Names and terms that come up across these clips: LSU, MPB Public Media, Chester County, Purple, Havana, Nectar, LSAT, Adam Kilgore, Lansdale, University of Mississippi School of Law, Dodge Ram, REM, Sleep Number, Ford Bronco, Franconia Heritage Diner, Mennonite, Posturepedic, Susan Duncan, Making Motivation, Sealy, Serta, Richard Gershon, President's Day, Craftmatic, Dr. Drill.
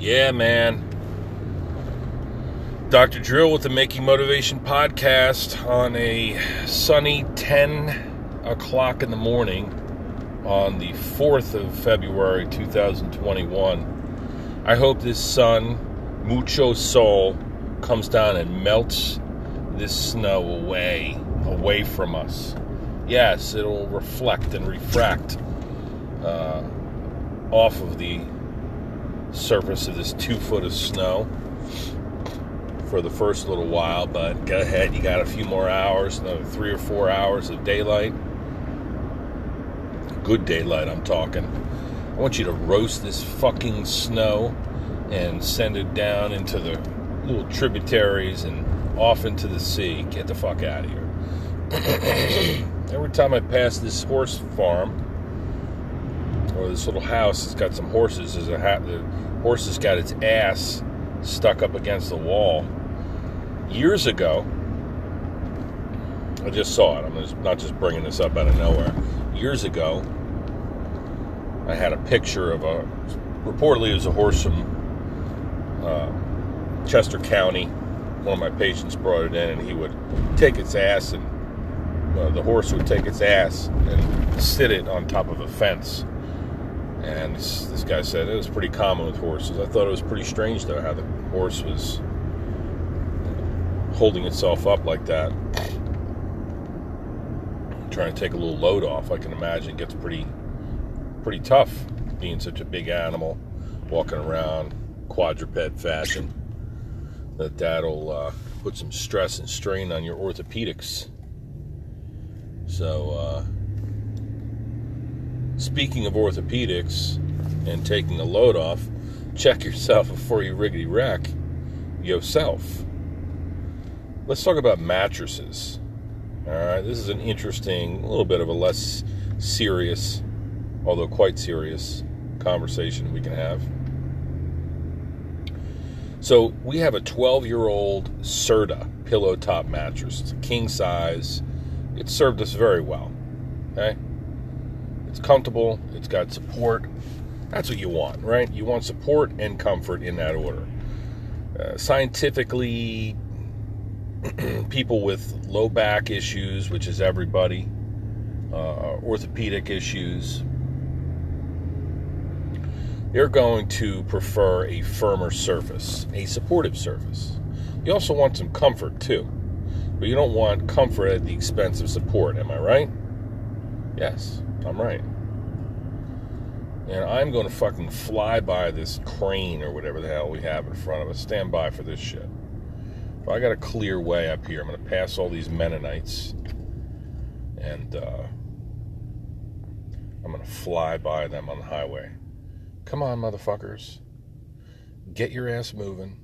Yeah, man. Dr. Drill with the Making Motivation podcast on a sunny 10 o'clock in the morning on the 4th of February 2021. I hope this sun, mucho sol, comes down and melts this snow away from us. Yes, it'll reflect and refract off of the surface of this 2 foot of snow for the first little while, but go ahead, you got a few more hours, another 3 or 4 hours of daylight. Good daylight, I'm talking. I want you to roast this fucking snow and send it down into the little tributaries and off into the sea. Get the fuck out of here. Every time I pass this horse farm, or this little house that's got some horses, the horse has got its ass stuck up against the wall. Years ago, I just saw it. I'm not just bringing this up out of nowhere. Years ago, I had a picture of reportedly it was a horse from Chester County. One of my patients brought it in, and he would take its ass, and the horse would take its ass and sit it on top of a fence. And this guy said it was pretty common with horses. I thought it was pretty strange, though, how the horse was holding itself up like that, trying to take a little load off. I can imagine it gets pretty tough being such a big animal, walking around quadruped fashion. That'll put some stress and strain on your orthopedics. So, speaking of orthopedics and taking a load off, check yourself before you riggedy wreck yourself. Let's talk about mattresses. All right, this is an interesting, little bit of a less serious, although quite serious, conversation we can have. So we have a 12-year-old Serta pillow top mattress. It's a king size. It served us very well. Okay. It's comfortable, it's got support. That's what you want, right? You want support and comfort in that order. Scientifically, people with low back issues, which is everybody, orthopedic issues, they're going to prefer a firmer surface, a supportive surface. You also want some comfort too, but you don't want comfort at the expense of support, am I right? Yes. I'm right. And I'm going to fucking fly by this crane or whatever the hell we have in front of us. Stand by for this shit. If I got a clear way up here, I'm going to pass all these Mennonites. And I'm going to fly by them on the highway. Come on, motherfuckers. Get your ass moving.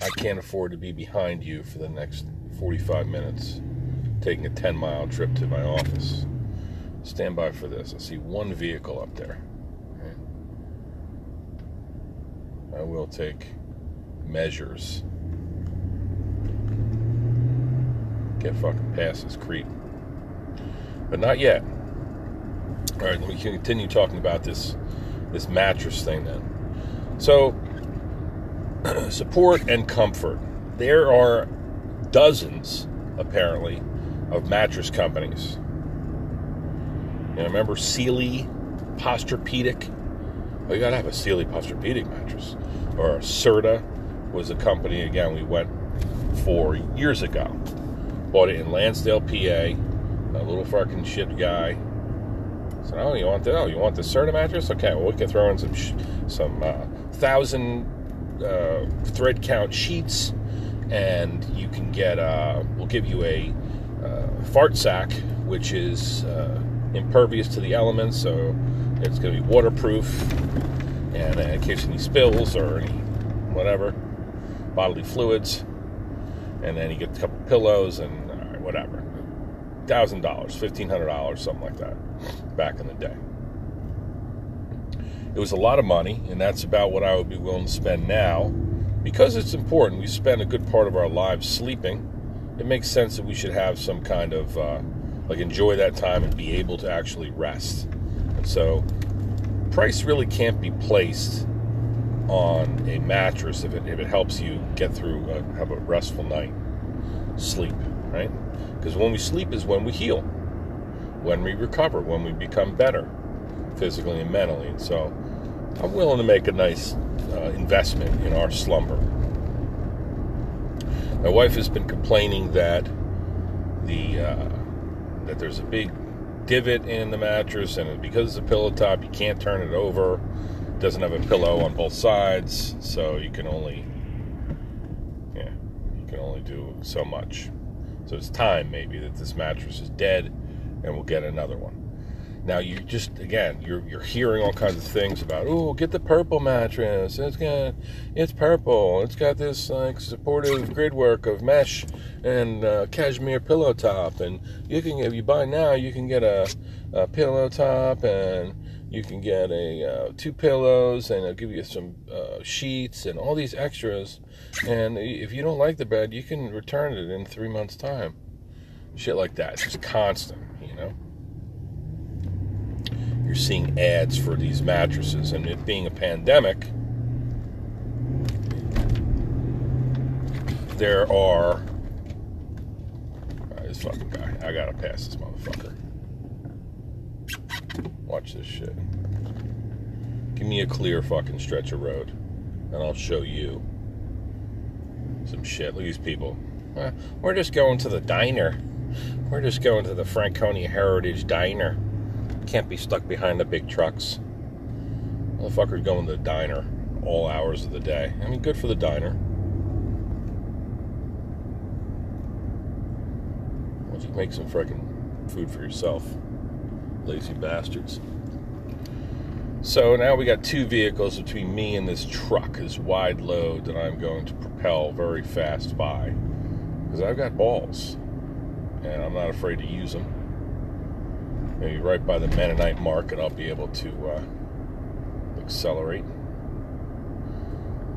I can't afford to be behind you for the next 45 minutes taking a 10-mile trip to my office. Stand by for this. I see one vehicle up there. I will take measures. Get fucking past this creep. But not yet. All right, let me continue talking about this mattress thing then. So, support and comfort. There are dozens, apparently, of mattress companies. And I remember Sealy, Posturepedic. Oh, you gotta have a Sealy Posturepedic mattress. Or Serta was a company, again, we went for years ago. Bought it in Lansdale, PA. A little fucking shit guy said, "Oh, you want that? Oh, you want the Serta mattress? Okay, well, we can throw in some 1,000 thread count sheets, and you can get. We'll give you a fart sack, which is." Impervious to the elements, so it's going to be waterproof, and in case any spills or any whatever bodily fluids, and then you get a couple pillows and whatever, $1,000, $1,500, something like that. Back in the day, it was a lot of money, and that's about what I would be willing to spend now, because it's important. We spend a good part of our lives sleeping. It makes sense that we should have some kind of enjoy that time and be able to actually rest. And so price really can't be placed on a mattress if it helps you get through, have a restful night. Sleep, right? Because when we sleep is when we heal, when we recover, when we become better physically and mentally. And so I'm willing to make a nice investment in our slumber. My wife has been complaining that that there's a big divot in the mattress, and because it's a pillow top, you can't turn it over. It doesn't have a pillow on both sides, so you can only do so much. So it's time maybe that this mattress is dead, and we'll get another one. Now you just, again, you're hearing all kinds of things about, oh, get the purple mattress. It's purple. It's got this like supportive grid work of mesh and cashmere pillow top. And you can, if you buy now, you can get a pillow top, and you can get two pillows, and it'll give you some sheets and all these extras. And if you don't like the bed, you can return it in 3 months' time. Shit like that. It's just constant, you know. You're seeing ads for these mattresses, and it being a pandemic, there are... All right, this fucking guy. I gotta pass this motherfucker. Watch this shit. Give me a clear fucking stretch of road, and I'll show you some shit. Look at these people. We're just going to the diner. We're just going to the Franconia Heritage Diner. Can't be stuck behind the big trucks. Motherfuckers going to the diner all hours of the day. I mean, good for the diner. Why don't you make some freaking food for yourself, lazy bastards? So now we got two vehicles between me and this truck, this wide load that I'm going to propel very fast by, because I've got balls and I'm not afraid to use them. Maybe right by the Mennonite market, I'll be able to accelerate.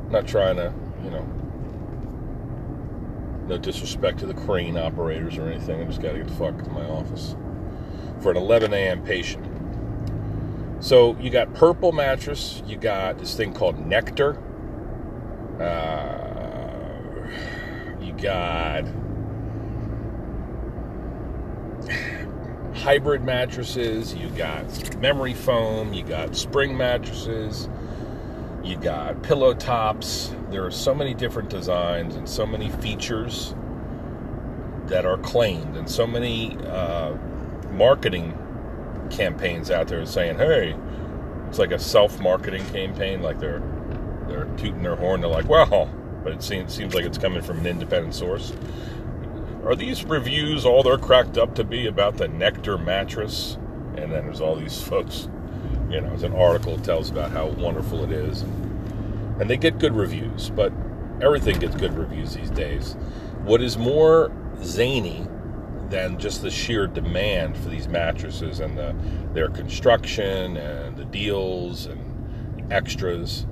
Not trying to, you know, no disrespect to the crane operators or anything. I just got to get the fuck to my office for an 11 a.m. patient. So you got purple mattress. You got this thing called Nectar. You got hybrid mattresses, you got memory foam, you got spring mattresses, you got pillow tops. There are so many different designs and so many features that are claimed, and so many marketing campaigns out there saying, hey, it's like a self-marketing campaign, like they're tooting their horn. They're like, well, but it seems like it's coming from an independent source. Are these reviews all they're cracked up to be about the Nectar mattress? And then there's all these folks, you know, there's an article that tells about how wonderful it is. And they get good reviews, but everything gets good reviews these days. What is more zany than just the sheer demand for these mattresses and their construction and the deals and extras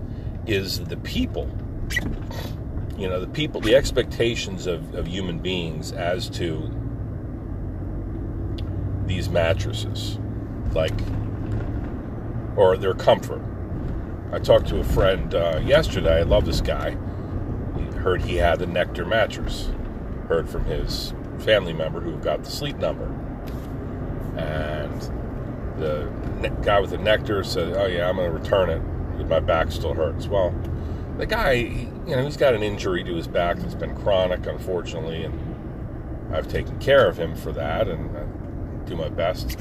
is the people. You know, the people, the expectations of human beings as to these mattresses, like, or their comfort. I talked to a friend yesterday. I love this guy. Heard he had the Nectar mattress. Heard from his family member who got the Sleep Number. And the guy with the Nectar said, oh yeah, I'm going to return it. My back still hurts. Well, the guy, you know, he's got an injury to his back that's been chronic, unfortunately, and I've taken care of him for that, and I do my best.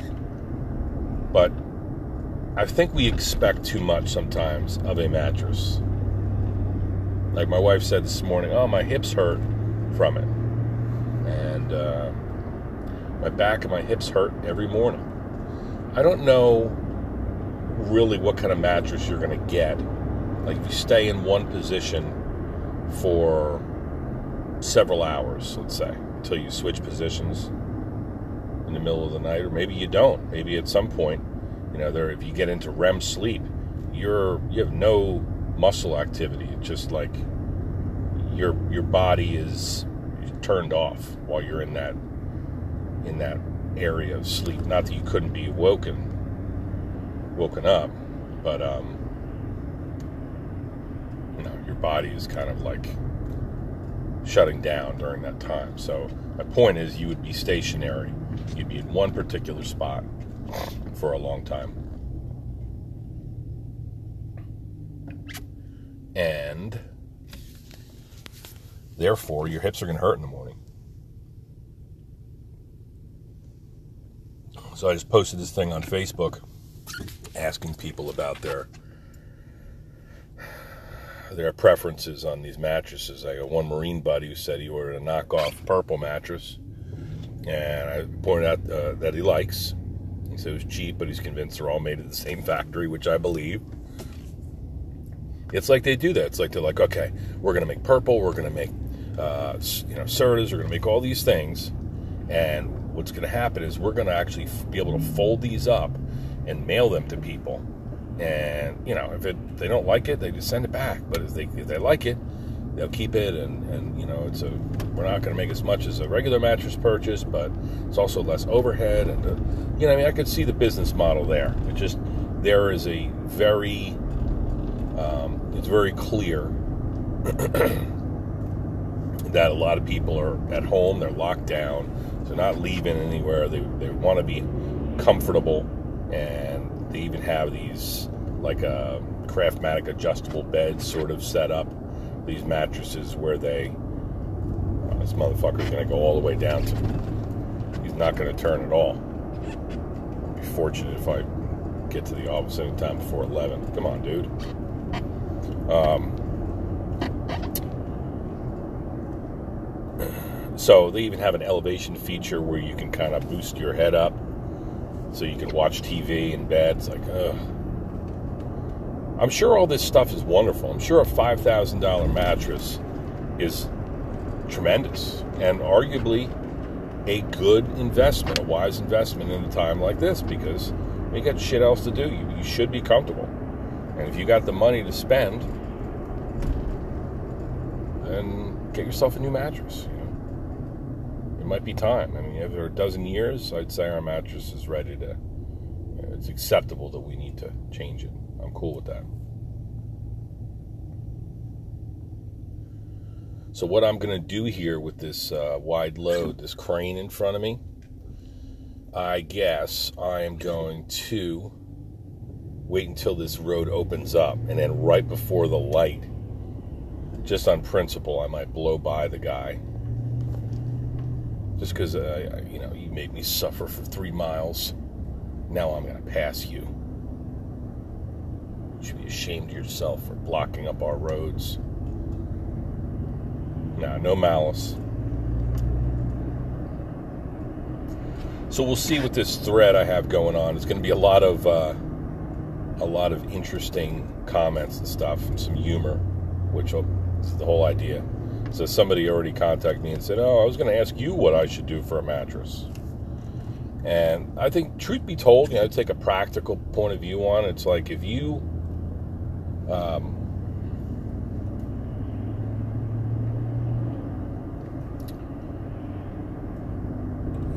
But I think we expect too much sometimes of a mattress. Like my wife said this morning, oh, my hips hurt from it. And my back and my hips hurt every morning. I don't know really what kind of mattress you're going to get. Like if you stay in one position for several hours, let's say, until you switch positions in the middle of the night, or maybe you don't. Maybe at some point, you know, there, if you get into REM sleep, you have no muscle activity. It's just like your body is turned off while you're in that area of sleep. Not that you couldn't be woken up, but you know, your body is kind of like shutting down during that time. So my point is, you would be stationary. You'd be in one particular spot for a long time. And therefore, your hips are going to hurt in the morning. So I just posted this thing on Facebook asking people about their preferences on these mattresses. I got one Marine buddy who said he ordered a knockoff Purple mattress, and I pointed out that he likes. He said it was cheap, but he's convinced they're all made at the same factory, which I believe. It's like they do that. It's like they're like, okay, we're going to make Purple, we're going to make Sertas, we're going to make all these things, and what's going to happen is we're going to actually be able to fold these up and mail them to people. And, you know, if they don't like it, they just send it back. But if they like it, they'll keep it. And you know, we're not going to make as much as a regular mattress purchase, but it's also less overhead. And, you know, I mean, I could see the business model there. It just, there is a very, it's very clear that a lot of people are at home. They're locked down. They're not leaving anywhere. They want to be comfortable. And they even have these, like a Craftmatic adjustable bed sort of set up, these mattresses where they, this motherfucker's going to go all the way down to, he's not going to turn at all. I'd be fortunate if I get to the office anytime before 11. Come on, dude. So they even have an elevation feature where you can kind of boost your head up so you can watch TV in bed. It's like, I'm sure all this stuff is wonderful. I'm sure a $5,000 mattress is tremendous and arguably a good investment, a wise investment in a time like this, because you got shit else to do. You should be comfortable. And if you got the money to spend, then get yourself a new mattress. Might be time. I mean, after a dozen years, I'd say our mattress is ready to, you know, it's acceptable that we need to change it. I'm cool with that. So what I'm going to do here with this wide load, this crane in front of me, I guess I am going to wait until this road opens up, and then right before the light, just on principle, I might blow by the guy. Just because, you know, you made me suffer for 3 miles. Now I'm going to pass you. You should be ashamed of yourself for blocking up our roads. Nah, no malice. So we'll see what this thread I have going on. It's going to be a lot of interesting comments and stuff, and some humor, which is the whole idea. So somebody already contacted me and said, oh, I was going to ask you what I should do for a mattress. And I think, truth be told, you know, take a practical point of view on it. It's like, if you,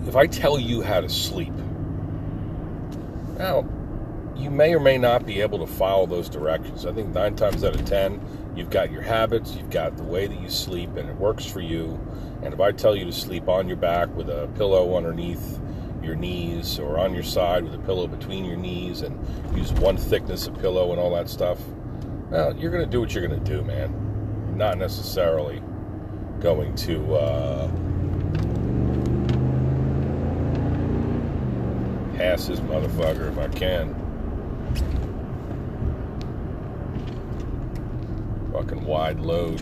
if I tell you how to sleep, now, you may or may not be able to follow those directions. I think 9 times out of 10, you've got your habits, you've got the way that you sleep, and it works for you. And if I tell you to sleep on your back with a pillow underneath your knees, or on your side with a pillow between your knees, and use one thickness of pillow and all that stuff, well, you're going to do what you're going to do, man. You're not necessarily going to pass this motherfucker if I can. Fucking wide load.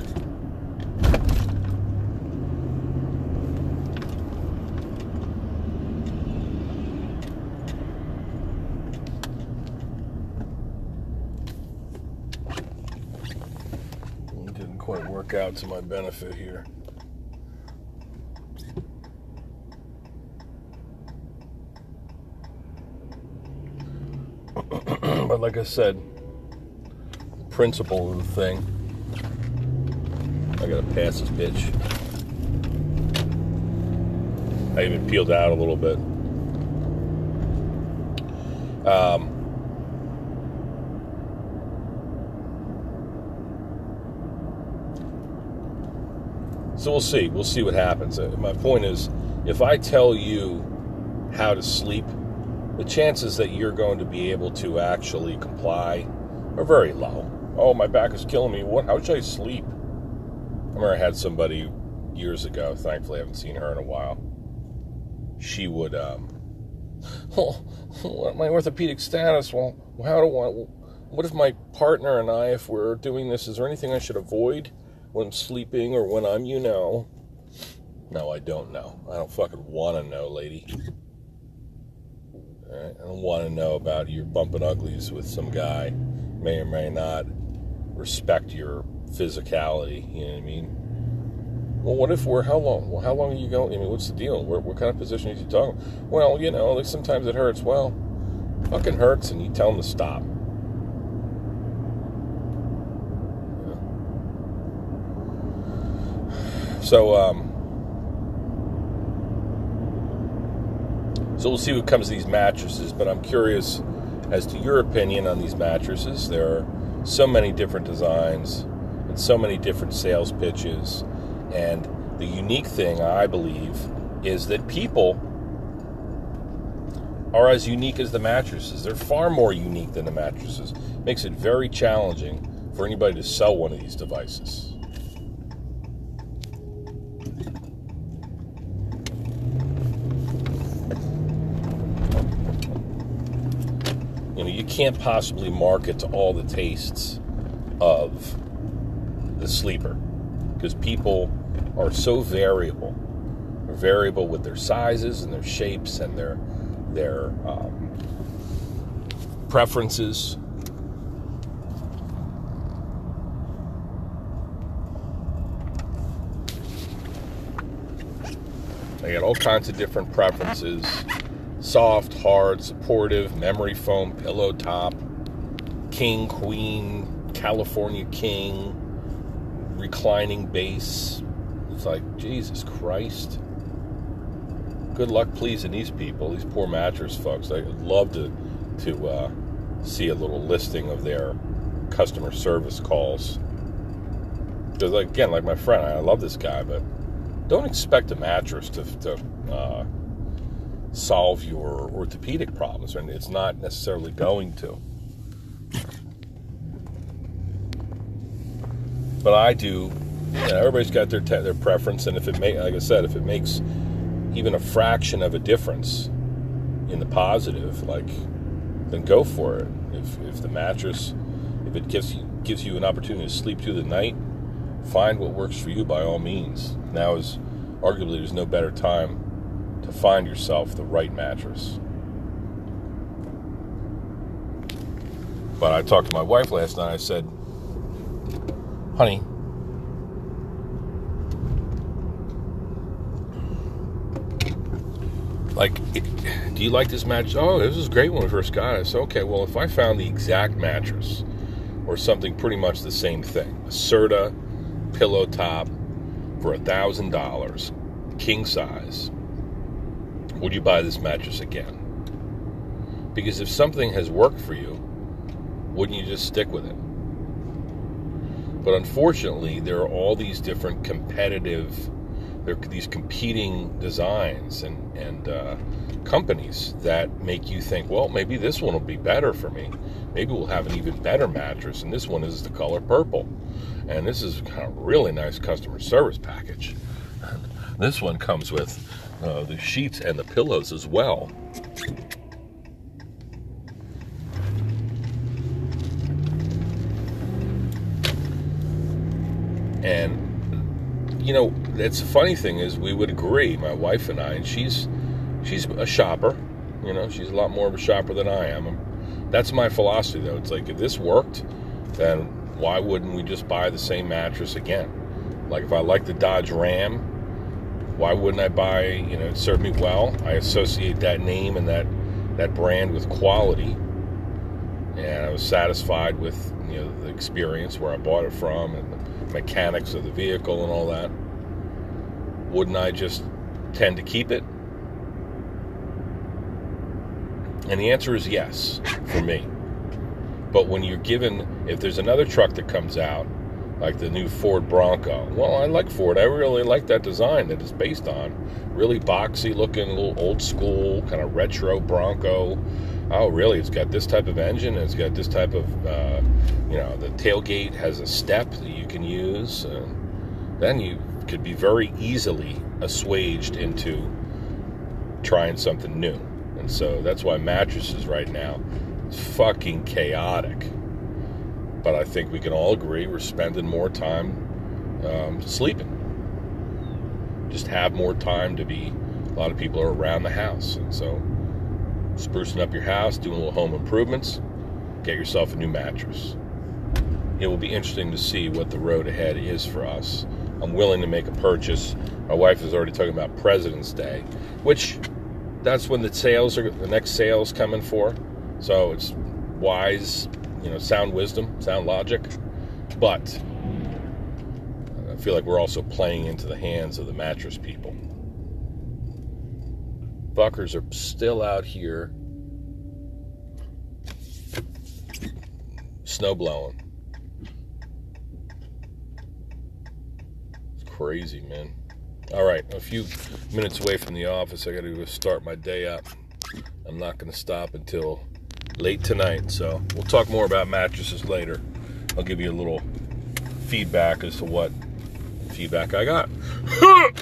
It didn't quite work out to my benefit here. But like I said, the principle of the thing, I gotta pass this bitch. I even peeled out a little bit. So we'll see. We'll see what happens. My point is, if I tell you how to sleep, the chances that you're going to be able to actually comply are very low. Oh, my back is killing me. What? How should I sleep? I remember I had somebody years ago. Thankfully, I haven't seen her in a while. She would, my orthopedic status, well, how do I, what if my partner and I, if we're doing this, is there anything I should avoid when sleeping or when I'm, you know? No, I don't know. I don't fucking want to know, lady. All right? I don't want to know about your bumping uglies with some guy. May or may not respect your physicality, you know what I mean? Well, what if we're, how long? Well, how long are you going? I mean, what's the deal? What kind of position are you talking about? Well, you know, like sometimes it hurts. Well, fucking hurts, and you tell them to stop. Yeah. So we'll see what comes of these mattresses, but I'm curious as to your opinion on these mattresses. There are so many different designs and so many different sales pitches. And the unique thing, I believe, is that people are as unique as the mattresses. They're far more unique than the mattresses. Makes it very challenging for anybody to sell one of these devices. You know, you can't possibly market to all the tastes of the sleeper, because people are so variable. They're variable with their sizes and their shapes and their preferences. They got all kinds of different preferences. Soft, hard, supportive, memory foam, pillow top, king, queen, California king, reclining base. It's like, Jesus Christ. Good luck pleasing these people, these poor mattress folks. I'd love to see a little listing of their customer service calls. Because, again, like my friend, I love this guy, but don't expect a mattress to solve your orthopedic problems. And it's not necessarily going to. But I do. You know, everybody's got their preference, and if it makes, like I said, if it makes even a fraction of a difference in the positive, like, then go for it. If the mattress, if it gives you an opportunity to sleep through the night, find what works for you by all means. Now is arguably there's no better time to find yourself the right mattress. But I talked to my wife last night. I said, honey, like, do you like this mattress? Oh, this is a great when we first got it. So, okay, well, if I found the exact mattress or something pretty much the same thing, a Serta pillow top for $1,000, king size, would you buy this mattress again? Because if something has worked for you, wouldn't you just stick with it? But unfortunately, there are all these different competing designs and companies that make you think, well, maybe this one will be better for me. Maybe we'll have an even better mattress, and this one is the color purple. And this is kind of really nice customer service package. And this one comes with the sheets and the pillows as well. And, you know, it's a funny thing is we would agree, my wife and I, and she's a shopper. You know, she's a lot more of a shopper than I am. That's my philosophy, though. It's like, if this worked, then why wouldn't we just buy the same mattress again? Like, if I like the Dodge Ram, why wouldn't I buy, you know, it served me well. I associate that name and that brand with quality. And I was satisfied with, you know, the experience where I bought it from and the mechanics of the vehicle and all that. Wouldn't I just tend to keep it? And the answer is yes, for me. But when you're given, if there's another truck that comes out like the new Ford Bronco. Well, I like Ford. I really like that design that it's based on. Really boxy looking, a little old school, kind of retro Bronco. Oh, really, it's got this type of engine. It's got this type of, you know, the tailgate has a step that you can use. And then you could be very easily assuaged into trying something new. And so that's why mattresses right now is fucking chaotic. But I think we can all agree we're spending more time sleeping. Just have more time to be, a lot of people are around the house. And so sprucing up your house, doing a little home improvements, get yourself a new mattress. It will be interesting to see what the road ahead is for us. I'm willing to make a purchase. My wife is already talking about President's Day, which that's when the sales are, the next sale's coming for. So it's wise, you know, sound wisdom, sound logic. But I feel like we're also playing into the hands of the mattress people. Fuckers are still out here snow blowing. It's crazy, man. All right, a few minutes away from the office. I got to go start my day up. I'm not going to stop until late tonight, so we'll talk more about mattresses later. I'll give you a little feedback as to what feedback I got.